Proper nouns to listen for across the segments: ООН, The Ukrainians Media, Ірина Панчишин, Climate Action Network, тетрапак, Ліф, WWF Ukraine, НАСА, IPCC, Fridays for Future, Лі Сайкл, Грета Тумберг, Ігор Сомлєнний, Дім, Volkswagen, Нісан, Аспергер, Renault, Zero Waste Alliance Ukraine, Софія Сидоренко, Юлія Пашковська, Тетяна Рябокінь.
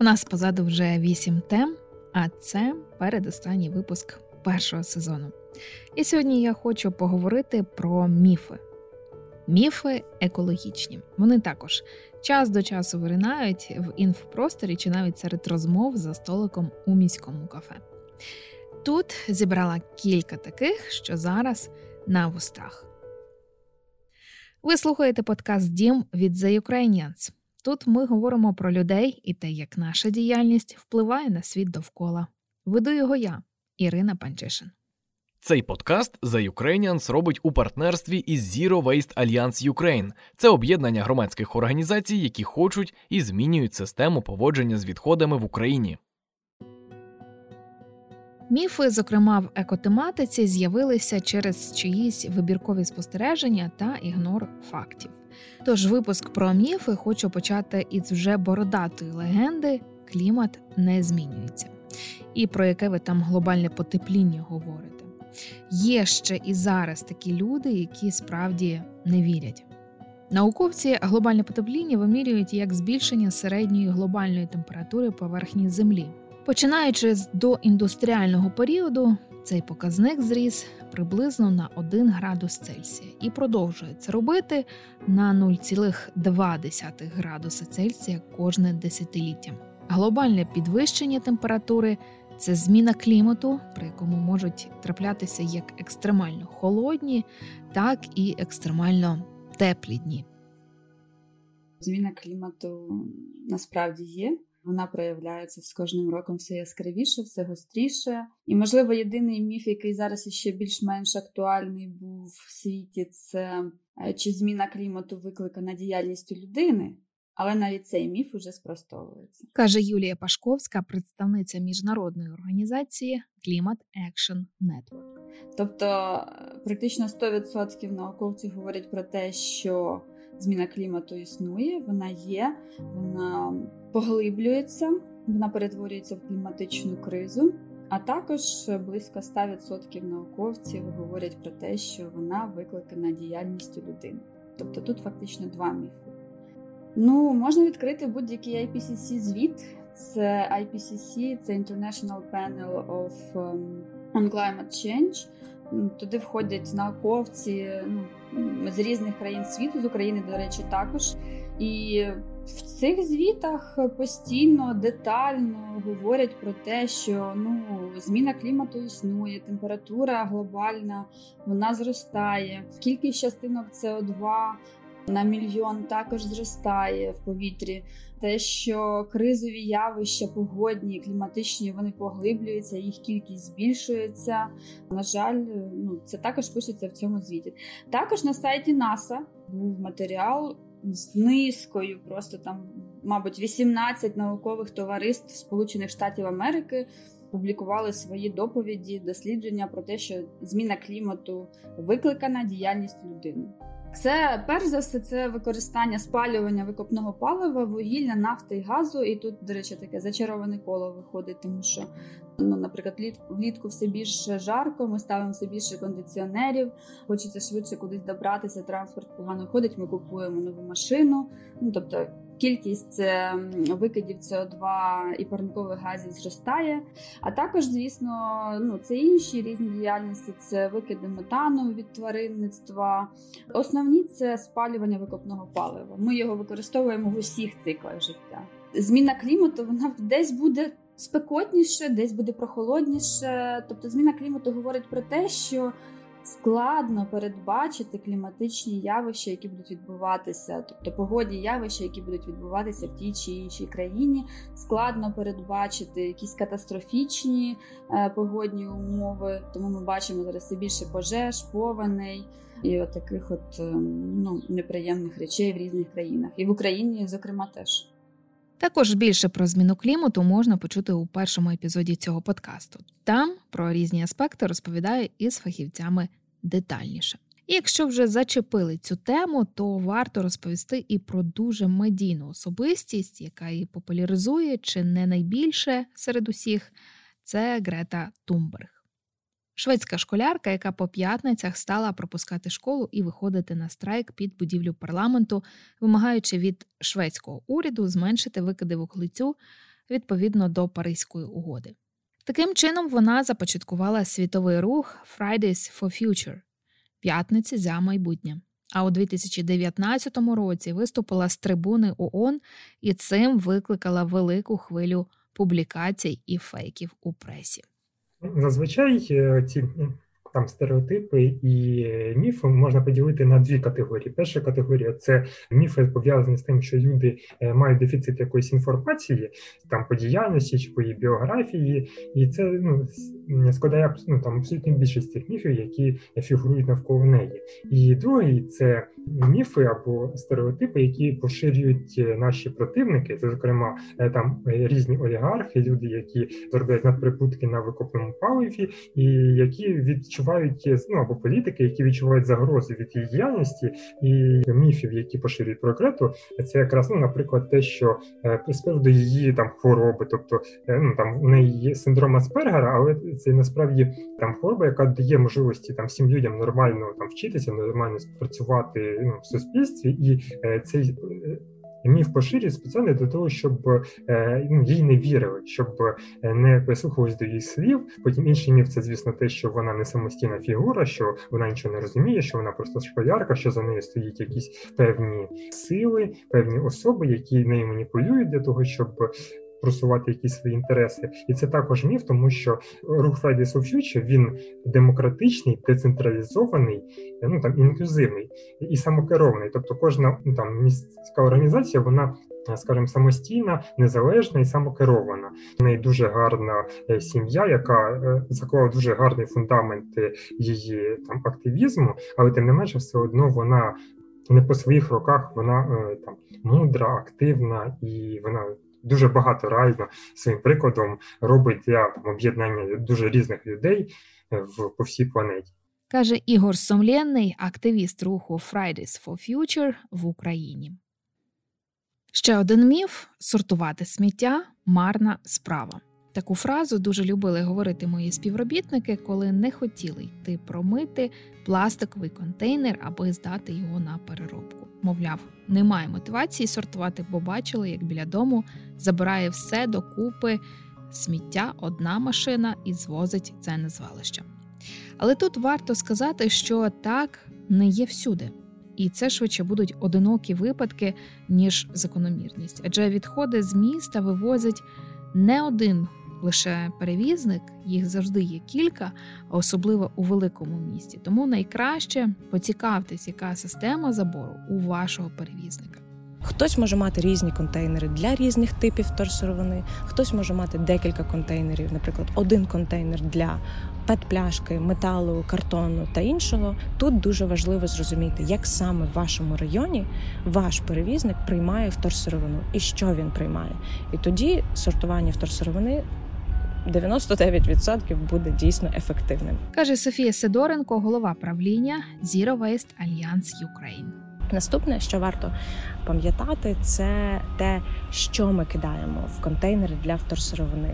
У нас позаду вже 8 тем, а це передостанній випуск першого сезону. І сьогодні я хочу поговорити про міфи. Міфи екологічні. Вони також час до часу виринають в інфопросторі чи навіть серед розмов за столиком у міському кафе. Тут зібрала кілька таких, що зараз на вустах. Ви слухаєте подкаст «Дім» від The Ukrainians. Тут ми говоримо про людей і те, як наша діяльність впливає на світ довкола. Веду його я, Ірина Панчишин. Цей подкаст The Ukrainians робить у партнерстві із Zero Waste Alliance Ukraine. Це об'єднання громадських організацій, які хочуть і змінюють систему поводження з відходами в Україні. Міфи, зокрема в екотематиці, з'явилися через чиїсь вибіркові спостереження та ігнор фактів. Тож випуск про міфи хочу почати із вже бородатої легенди «Клімат не змінюється» і про яке ви там глобальне потепління говорите. Є ще і зараз такі люди, які справді не вірять. Науковці глобальне потепління вимірюють як збільшення середньої глобальної температури поверхні Землі. Починаючи з доіндустріального періоду, цей показник зріс приблизно на 1 градус Цельсія і продовжує це робити на 0,2 градуса Цельсія кожне десятиліття. Глобальне підвищення температури – це зміна клімату, при якому можуть траплятися як екстремально холодні, так і екстремально теплі дні. Зміна клімату насправді є. Вона проявляється з кожним роком все яскравіше, все гостріше. І, можливо, єдиний міф, який зараз ще більш-менш актуальний був в світі, це чи зміна клімату викликана діяльністю людини, але навіть цей міф уже спростовується. Каже Юлія Пашковська, представниця міжнародної організації Climate Action Network. Тобто, практично 100% науковців говорять про те, що зміна клімату існує, вона є, вона поглиблюється, вона перетворюється в кліматичну кризу, а також близько 100% науковців говорять про те, що вона викликана діяльністю людини. Тобто тут фактично два міфи. Ну, можна відкрити будь-який IPCC звіт. Це IPCC, це International Panel of on Climate Change. Туди входять науковці з різних країн світу, з України, до речі, також. І в цих звітах постійно, детально говорять про те, що зміна клімату існує, температура глобальна, вона зростає, кількість частинок СО2 на мільйон також зростає в повітрі. Те, що кризові явища погодні, кліматичні, вони поглиблюються, їх кількість збільшується. На жаль, це також пишеться в цьому звіті. Також на сайті НАСА був матеріал з низкою, просто там, мабуть, 18 наукових товариств Сполучених Штатів Америки публікували свої доповіді, дослідження про те, що зміна клімату викликана діяльністю людини. Це, перш за все, це використання спалювання викопного палива, вугілля, нафти і газу. І тут, до речі, таке зачароване коло виходить, тому що, наприклад, влітку все більше жарко, ми ставимо все більше кондиціонерів, хочеться швидше кудись добратися, транспорт погано ходить, ми купуємо нову машину. Тобто кількість викидів СО2 і парникових газів зростає. А також, звісно, це інші різні діяльності, це викиди метану від тваринництва. Основні – це спалювання викопного палива. Ми його використовуємо в усіх циклах життя. Зміна клімату, вона десь буде спекотніше, десь буде прохолодніше. Тобто зміна клімату говорить про те, що складно передбачити кліматичні явища, які будуть відбуватися, тобто погодні явища, які будуть відбуватися в тій чи іншій країні. Складно передбачити якісь катастрофічні погодні умови, тому ми бачимо зараз все більше пожеж, повеней і таких неприємних речей в різних країнах. І в Україні, зокрема, теж. Також більше про зміну клімату можна почути у першому епізоді цього подкасту. Там про різні аспекти розповідаю із фахівцями детальніше. І якщо вже зачепили цю тему, то варто розповісти і про дуже медійну особистість, яка її популяризує, чи не найбільше серед усіх – це Грета Тумберг. Шведська школярка, яка по п'ятницях стала пропускати школу і виходити на страйк під будівлю парламенту, вимагаючи від шведського уряду зменшити викиди вуглецю відповідно до Паризької угоди. Таким чином вона започаткувала світовий рух Fridays for Future – «П'ятниці за майбутнє». А у 2019 році виступила з трибуни ООН і цим викликала велику хвилю публікацій і фейків у пресі. Зазвичай ці стереотипи і міфи можна поділити на дві категорії. Перша категорія – це міфи, пов'язані з тим, що люди мають дефіцит якоїсь інформації, по діяльності чи по її біографії. І це складає абсолютно більшість цих міфів, які фігурують навколо неї. І другий – це міфи або стереотипи, які поширюють наші противники. Це, зокрема, різні олігархи, люди, які заробляють надприбутки на викопному паливі, і які відчувають, або політики, які відчувають загрози від її діяльності, і міфів, які поширюють про Грету, це якраз, наприклад, те, що призвело до її хвороби, тобто у неї є синдром Аспергера, але це насправді хвороба, яка дає можливості всім людям нормально вчитися, нормально працювати в суспільстві, і цей міф поширюють спеціально для того, щоб їй не вірили, щоб не прислухались до її слів. Потім інший міф – це, звісно, те, що вона не самостійна фігура, що вона нічого не розуміє, що вона просто школярка, що за нею стоїть якісь певні сили, певні особи, які нею маніпулюють для того, щоб просувати якісь свої інтереси. І це також міф, тому що рух Fridays for Future, він демократичний, децентралізований, інклюзивний і самокерований. Тобто кожна міська організація, вона, скажімо, самостійна, незалежна і самокерована. В неї дуже гарна сім'я, яка заклала дуже гарний фундамент її активізму, але тим не менше все одно вона не по своїх роках, вона мудра, активна і вона дуже багато реально своїм прикладом робить для об'єднання дуже різних людей по всій планеті. Каже Ігор Сомлєнний, активіст руху Fridays for Future в Україні. Ще один міф – сортувати сміття – марна справа. Таку фразу дуже любили говорити мої співробітники, коли не хотіли йти промити пластиковий контейнер, аби здати його на переробку. Мовляв, немає мотивації сортувати, бо бачили, як біля дому забирає все докупи сміття одна машина і звозить це на звалище. Але тут варто сказати, що так не є всюди. І це швидше будуть одинокі випадки, ніж закономірність. Адже відходи з міста вивозять не один лише перевізник, їх завжди є кілька, особливо у великому місті. Тому найкраще поцікавтесь, яка система забору у вашого перевізника. Хтось може мати різні контейнери для різних типів вторсировини, хтось може мати декілька контейнерів, наприклад, один контейнер для пет-пляшки, металу, картону та іншого. Тут дуже важливо зрозуміти, як саме в вашому районі ваш перевізник приймає вторсировину і що він приймає. І тоді сортування вторсировини 99% буде дійсно ефективним. Каже Софія Сидоренко, голова правління Zero Waste Alliance Ukraine. Наступне, що варто пам'ятати, це те, що ми кидаємо в контейнери для вторсировини.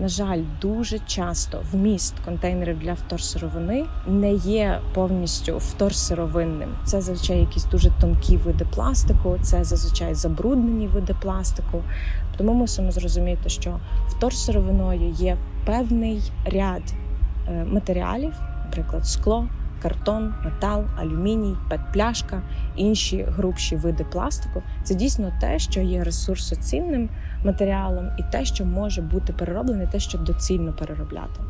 На жаль, дуже часто вміст контейнерів для вторсировини не є повністю вторсировинним. Це зазвичай якісь дуже тонкі види пластику, це зазвичай забруднені види пластику. Тому мусимо зрозуміти, що вторсировиною є певний ряд матеріалів, наприклад, скло, картон, метал, алюміній, пет-пляшка, інші грубші види пластику. Це дійсно те, що є ресурсоцінним матеріалом і те, що може бути перероблене, те, що доцільно переробляти.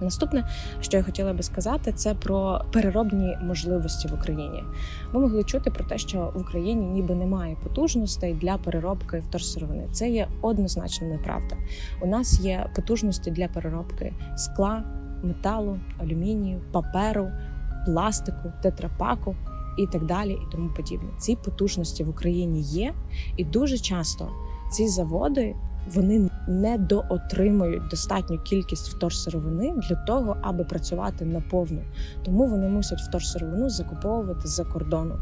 Наступне, що я хотіла би сказати, це про переробні можливості в Україні. Ви могли чути про те, що в Україні ніби немає потужностей для переробки вторсировини. Це є однозначно неправда. У нас є потужності для переробки скла, металу, алюмінію, паперу, пластику, тетрапаку і так далі, і тому подібне. Ці потужності в Україні є, і дуже часто ці заводи, вони недоотримують достатню кількість вторсировини для того, аби працювати наповну. Тому вони мусять вторсировину закуповувати з-за кордону.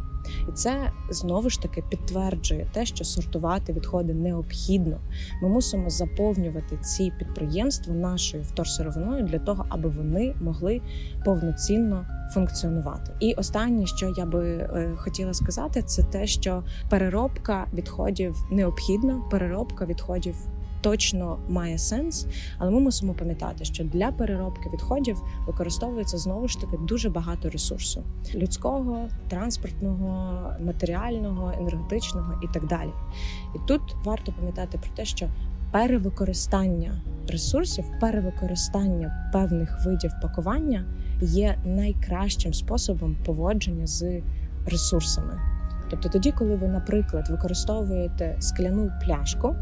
І це, знову ж таки, підтверджує те, що сортувати відходи необхідно. Ми мусимо заповнювати ці підприємства нашою вторсировиною для того, аби вони могли повноцінно функціонувати. І останнє, що я би хотіла сказати, це те, що переробка відходів необхідна, переробка відходів точно має сенс, але ми мусимо пам'ятати, що для переробки відходів використовується знову ж таки дуже багато ресурсу: людського, транспортного, матеріального, енергетичного і так далі. І тут варто пам'ятати про те, що перевикористання ресурсів, перевикористання певних видів пакування є найкращим способом поводження з ресурсами. Тобто тоді, коли ви, наприклад, використовуєте скляну пляшку,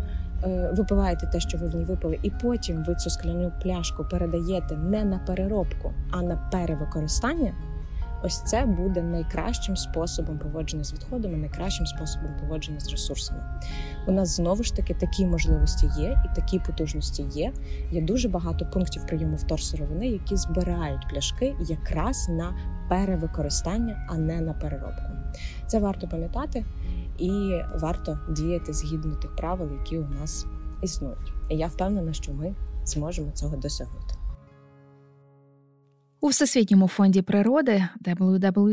випиваєте те, що ви в ній випили, і потім ви цю скляну пляшку передаєте не на переробку, а на перевикористання, ось це буде найкращим способом поводження з відходами, найкращим способом поводження з ресурсами. У нас, знову ж таки, такі можливості є і такі потужності є. Є дуже багато пунктів прийому вторсировини, які збирають пляшки якраз на перевикористання, а не на переробку. Це варто пам'ятати і варто діяти згідно тих правил, які у нас існують. І я впевнена, що ми зможемо цього досягнути. У Всесвітньому фонді природи WWF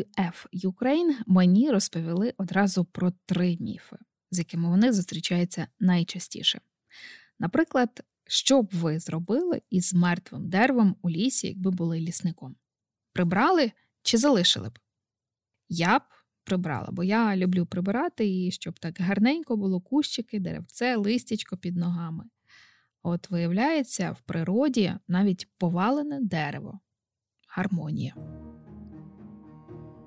Ukraine мені розповіли одразу про 3 міфи, з якими вони зустрічаються найчастіше. Наприклад, що б ви зробили із мертвим деревом у лісі, якби були лісником? Прибрали чи залишили б? Я б прибрала, бо я люблю прибирати, і щоб так гарненько було кущики, деревце, листячко під ногами. От виявляється, в природі навіть повалене дерево. Гармонія.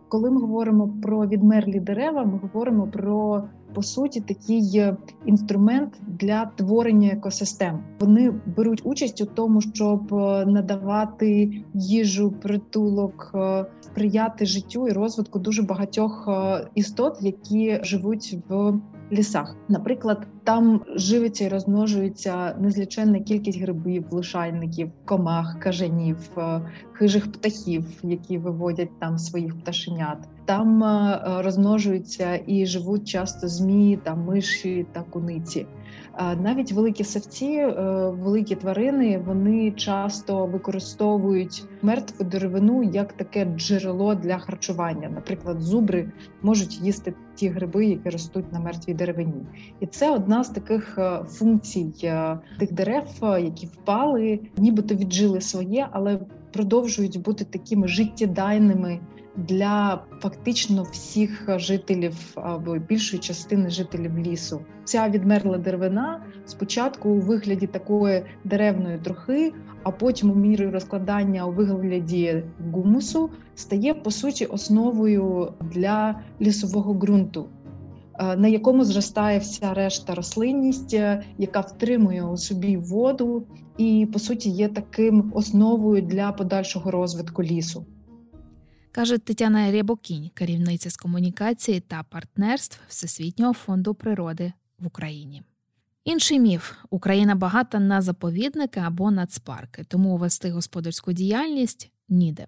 Коли ми говоримо про відмерлі дерева, ми говоримо про, по суті, такий інструмент для творення екосистем. Вони беруть участь у тому, щоб надавати їжу, притулок, сприяти життю і розвитку дуже багатьох істот, які живуть в лісах. Наприклад, там живиться і розмножується незліченна кількість грибів, лишайників, комах, кажанів, хижих птахів, які виводять там своїх пташенят. Там розмножуються і живуть часто змії, там миші та куниці. Навіть великі савці, великі тварини, вони часто використовують мертву деревину як таке джерело для харчування. Наприклад, зубри можуть їсти ті гриби, які ростуть на мертвій деревині. І це одна з таких функцій тих дерев, які впали, нібито віджили своє, але продовжують бути такими життєдайними для фактично всіх жителів або більшої частини жителів лісу. Ця відмерла деревина спочатку у вигляді такої деревної трухи, а потім у мірі розкладання у вигляді гумусу стає, по суті, основою для лісового ґрунту, на якому зростає вся решта рослинність, яка втримує у собі воду і, по суті, є таким основою для подальшого розвитку лісу. Каже Тетяна Рябокінь, керівниця з комунікації та партнерств Всесвітнього фонду природи в Україні. Інший міф – Україна багата на заповідники або нацпарки, тому вести господарську діяльність ніде.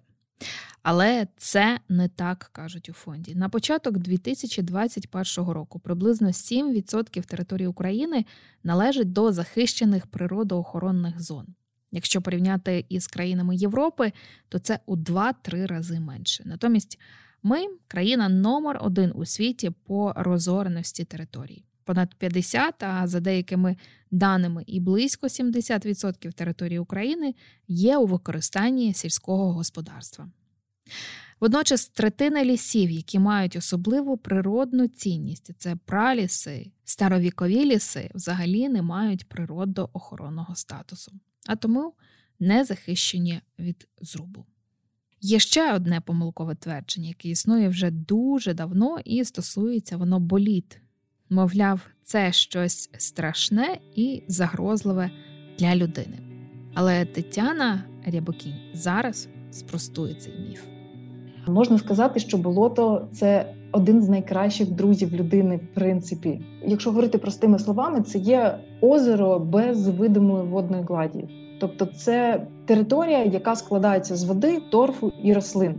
Але це не так, кажуть у фонді. На початок 2021 року приблизно 7% території України належить до захищених природоохоронних зон. Якщо порівняти із країнами Європи, то це у 2-3 рази менше. Натомість ми – країна номер 1 у світі по розореності територій. Понад 50, а за деякими даними і близько 70% території України є у використанні сільського господарства. Водночас третина лісів, які мають особливу природну цінність – це праліси, старовікові ліси – взагалі не мають природоохоронного статусу, а тому не захищені від зрубу. Є ще одне помилкове твердження, яке існує вже дуже давно і стосується воно боліт. Мовляв, це щось страшне і загрозливе для людини. Але Тетяна Рябокінь зараз спростує цей міф. Можна сказати, що болото – це один з найкращих друзів людини, в принципі. Якщо говорити простими словами, це є озеро без видимої водної гладі. Тобто це територія, яка складається з води, торфу і рослин.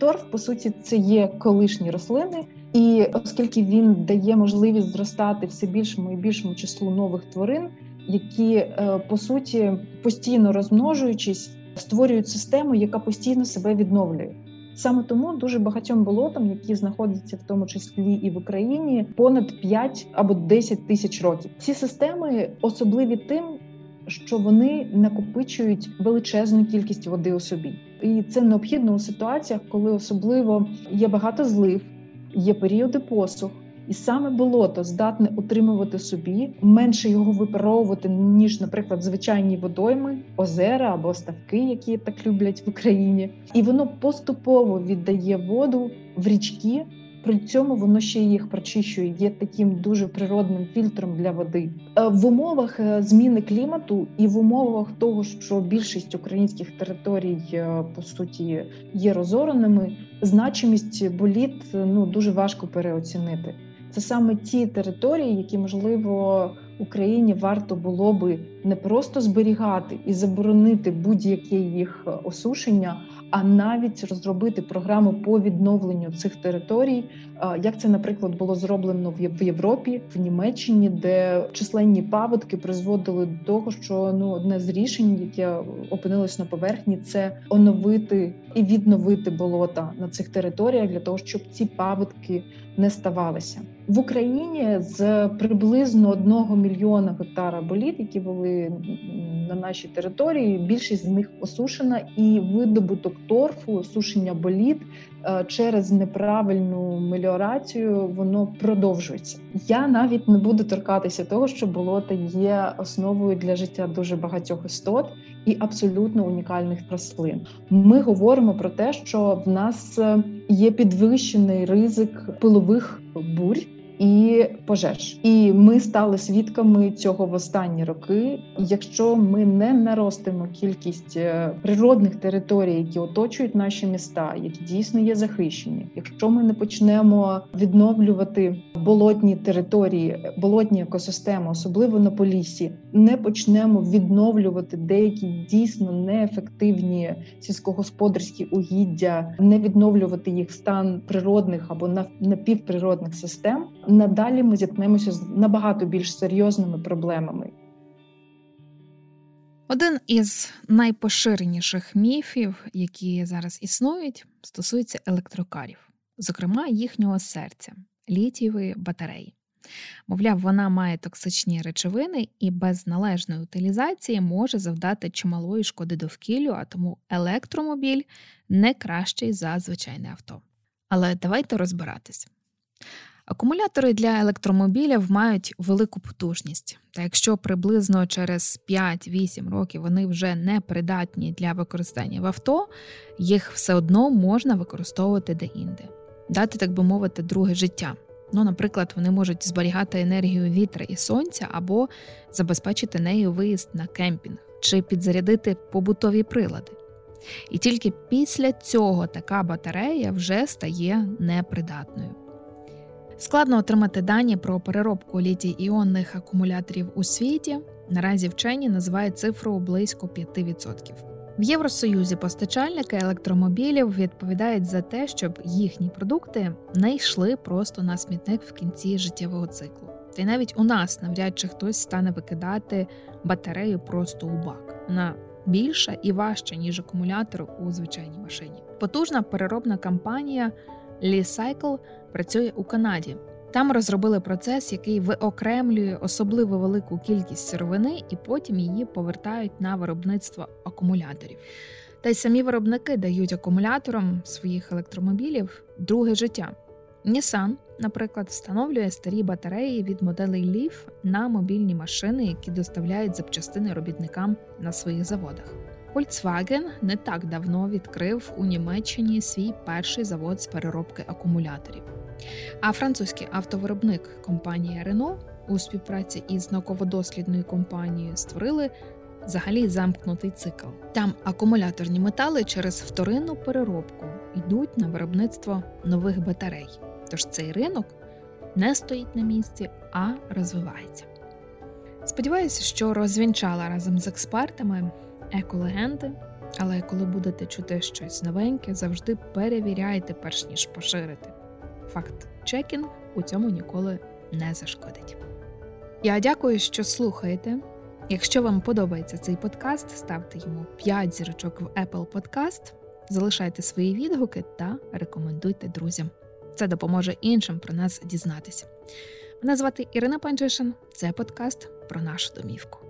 Торф, по суті, це є колишні рослини, і оскільки він дає можливість зростати все більшому і більшому числу нових тварин, які, по суті, постійно розмножуючись, створюють систему, яка постійно себе відновлює. Саме тому дуже багатьом болотам, які знаходяться в тому числі і в Україні, понад 5 або 10 тисяч років. Ці системи особливі тим, що вони накопичують величезну кількість води у собі. І це необхідно у ситуаціях, коли особливо є багато злив, є періоди посух. І саме болото здатне утримувати собі, менше його випаровувати, ніж, наприклад, звичайні водойми, озера або ставки, які так люблять в Україні. І воно поступово віддає воду в річки, при цьому воно ще їх прочищує, є таким дуже природним фільтром для води. В умовах зміни клімату і в умовах того, що більшість українських територій, по суті, є розореними, значимість боліт дуже важко переоцінити. Це саме ті території, які, можливо, Україні варто було би не просто зберігати і заборонити будь-яке їх осушення, а навіть розробити програму по відновленню цих територій, як це, наприклад, було зроблено в Європі, в Німеччині, де численні паводки призводили до того, що одне з рішень, яке опинилось на поверхні, це оновити і відновити болота на цих територіях для того, щоб ці паводки не ставалися. В Україні з приблизно 1 мільйона гектара боліт, які були на нашій території, більшість з них осушена, і видобуток торфу, осушення боліт через неправильну меліорацію, воно продовжується. Я навіть не буду торкатися того, що болота є основою для життя дуже багатьох істот і абсолютно унікальних рослин. Ми говоримо про те, що в нас є підвищений ризик пилових бурь і пожеж. І ми стали свідками цього в останні роки. Якщо ми не наростимо кількість природних територій, які оточують наші міста, які дійсно є захищені, якщо ми не почнемо відновлювати болотні території, болотні екосистеми, особливо на Поліссі, не почнемо відновлювати деякі дійсно неефективні сільськогосподарські угіддя, не відновлювати їх в стан природних або напівприродних систем, надалі ми зіткнемося з набагато більш серйозними проблемами. Один із найпоширеніших міфів, які зараз існують, стосується електрокарів, зокрема їхнього серця – літієвої батареї. Мовляв, вона має токсичні речовини і без належної утилізації може завдати чималої шкоди довкіллю, а тому електромобіль не кращий за звичайне авто. Але давайте розбиратись. Акумулятори для електромобілів мають велику потужність, та якщо приблизно через 5-8 років вони вже не придатні для використання в авто, їх все одно можна використовувати де-інде. Дати, так би мовити, друге життя. Наприклад, вони можуть зберігати енергію вітра і сонця або забезпечити нею виїзд на кемпінг чи підзарядити побутові прилади. І тільки після цього така батарея вже стає непридатною. Складно отримати дані про переробку літій-іонних акумуляторів у світі. Наразі вчені називають цифру близько 5%. В Євросоюзі постачальники електромобілів відповідають за те, щоб їхні продукти не йшли просто на смітник в кінці життєвого циклу. Та й навіть у нас навряд чи хтось стане викидати батарею просто у бак. Вона більша і важча, ніж акумулятор у звичайній машині. Потужна переробна компанія Лі Сайкл працює у Канаді. Там розробили процес, який виокремлює особливо велику кількість сировини і потім її повертають на виробництво акумуляторів. Та й самі виробники дають акумуляторам своїх електромобілів друге життя. Нісан, наприклад, встановлює старі батареї від моделей Ліф на мобільні машини, які доставляють запчастини робітникам на своїх заводах. Volkswagen не так давно відкрив у Німеччині свій перший завод з переробки акумуляторів. А французький автовиробник компанія Renault у співпраці із науково-дослідною компанією створили взагалі замкнутий цикл. Там акумуляторні метали через вторинну переробку йдуть на виробництво нових батарей. Тож цей ринок не стоїть на місці, а розвивається. Сподіваюся, що розвінчала разом з експертами еколегенди, але коли будете чути щось новеньке, завжди перевіряйте, перш ніж поширити. Факт-чекінг у цьому ніколи не зашкодить. Я дякую, що слухаєте. Якщо вам подобається цей подкаст, ставте йому 5 зірочок в Apple Podcast залишайте свої відгуки та рекомендуйте друзям. Це допоможе іншим про нас дізнатися. Мене звати Ірина Панчишин. Це подкаст про нашу домівку.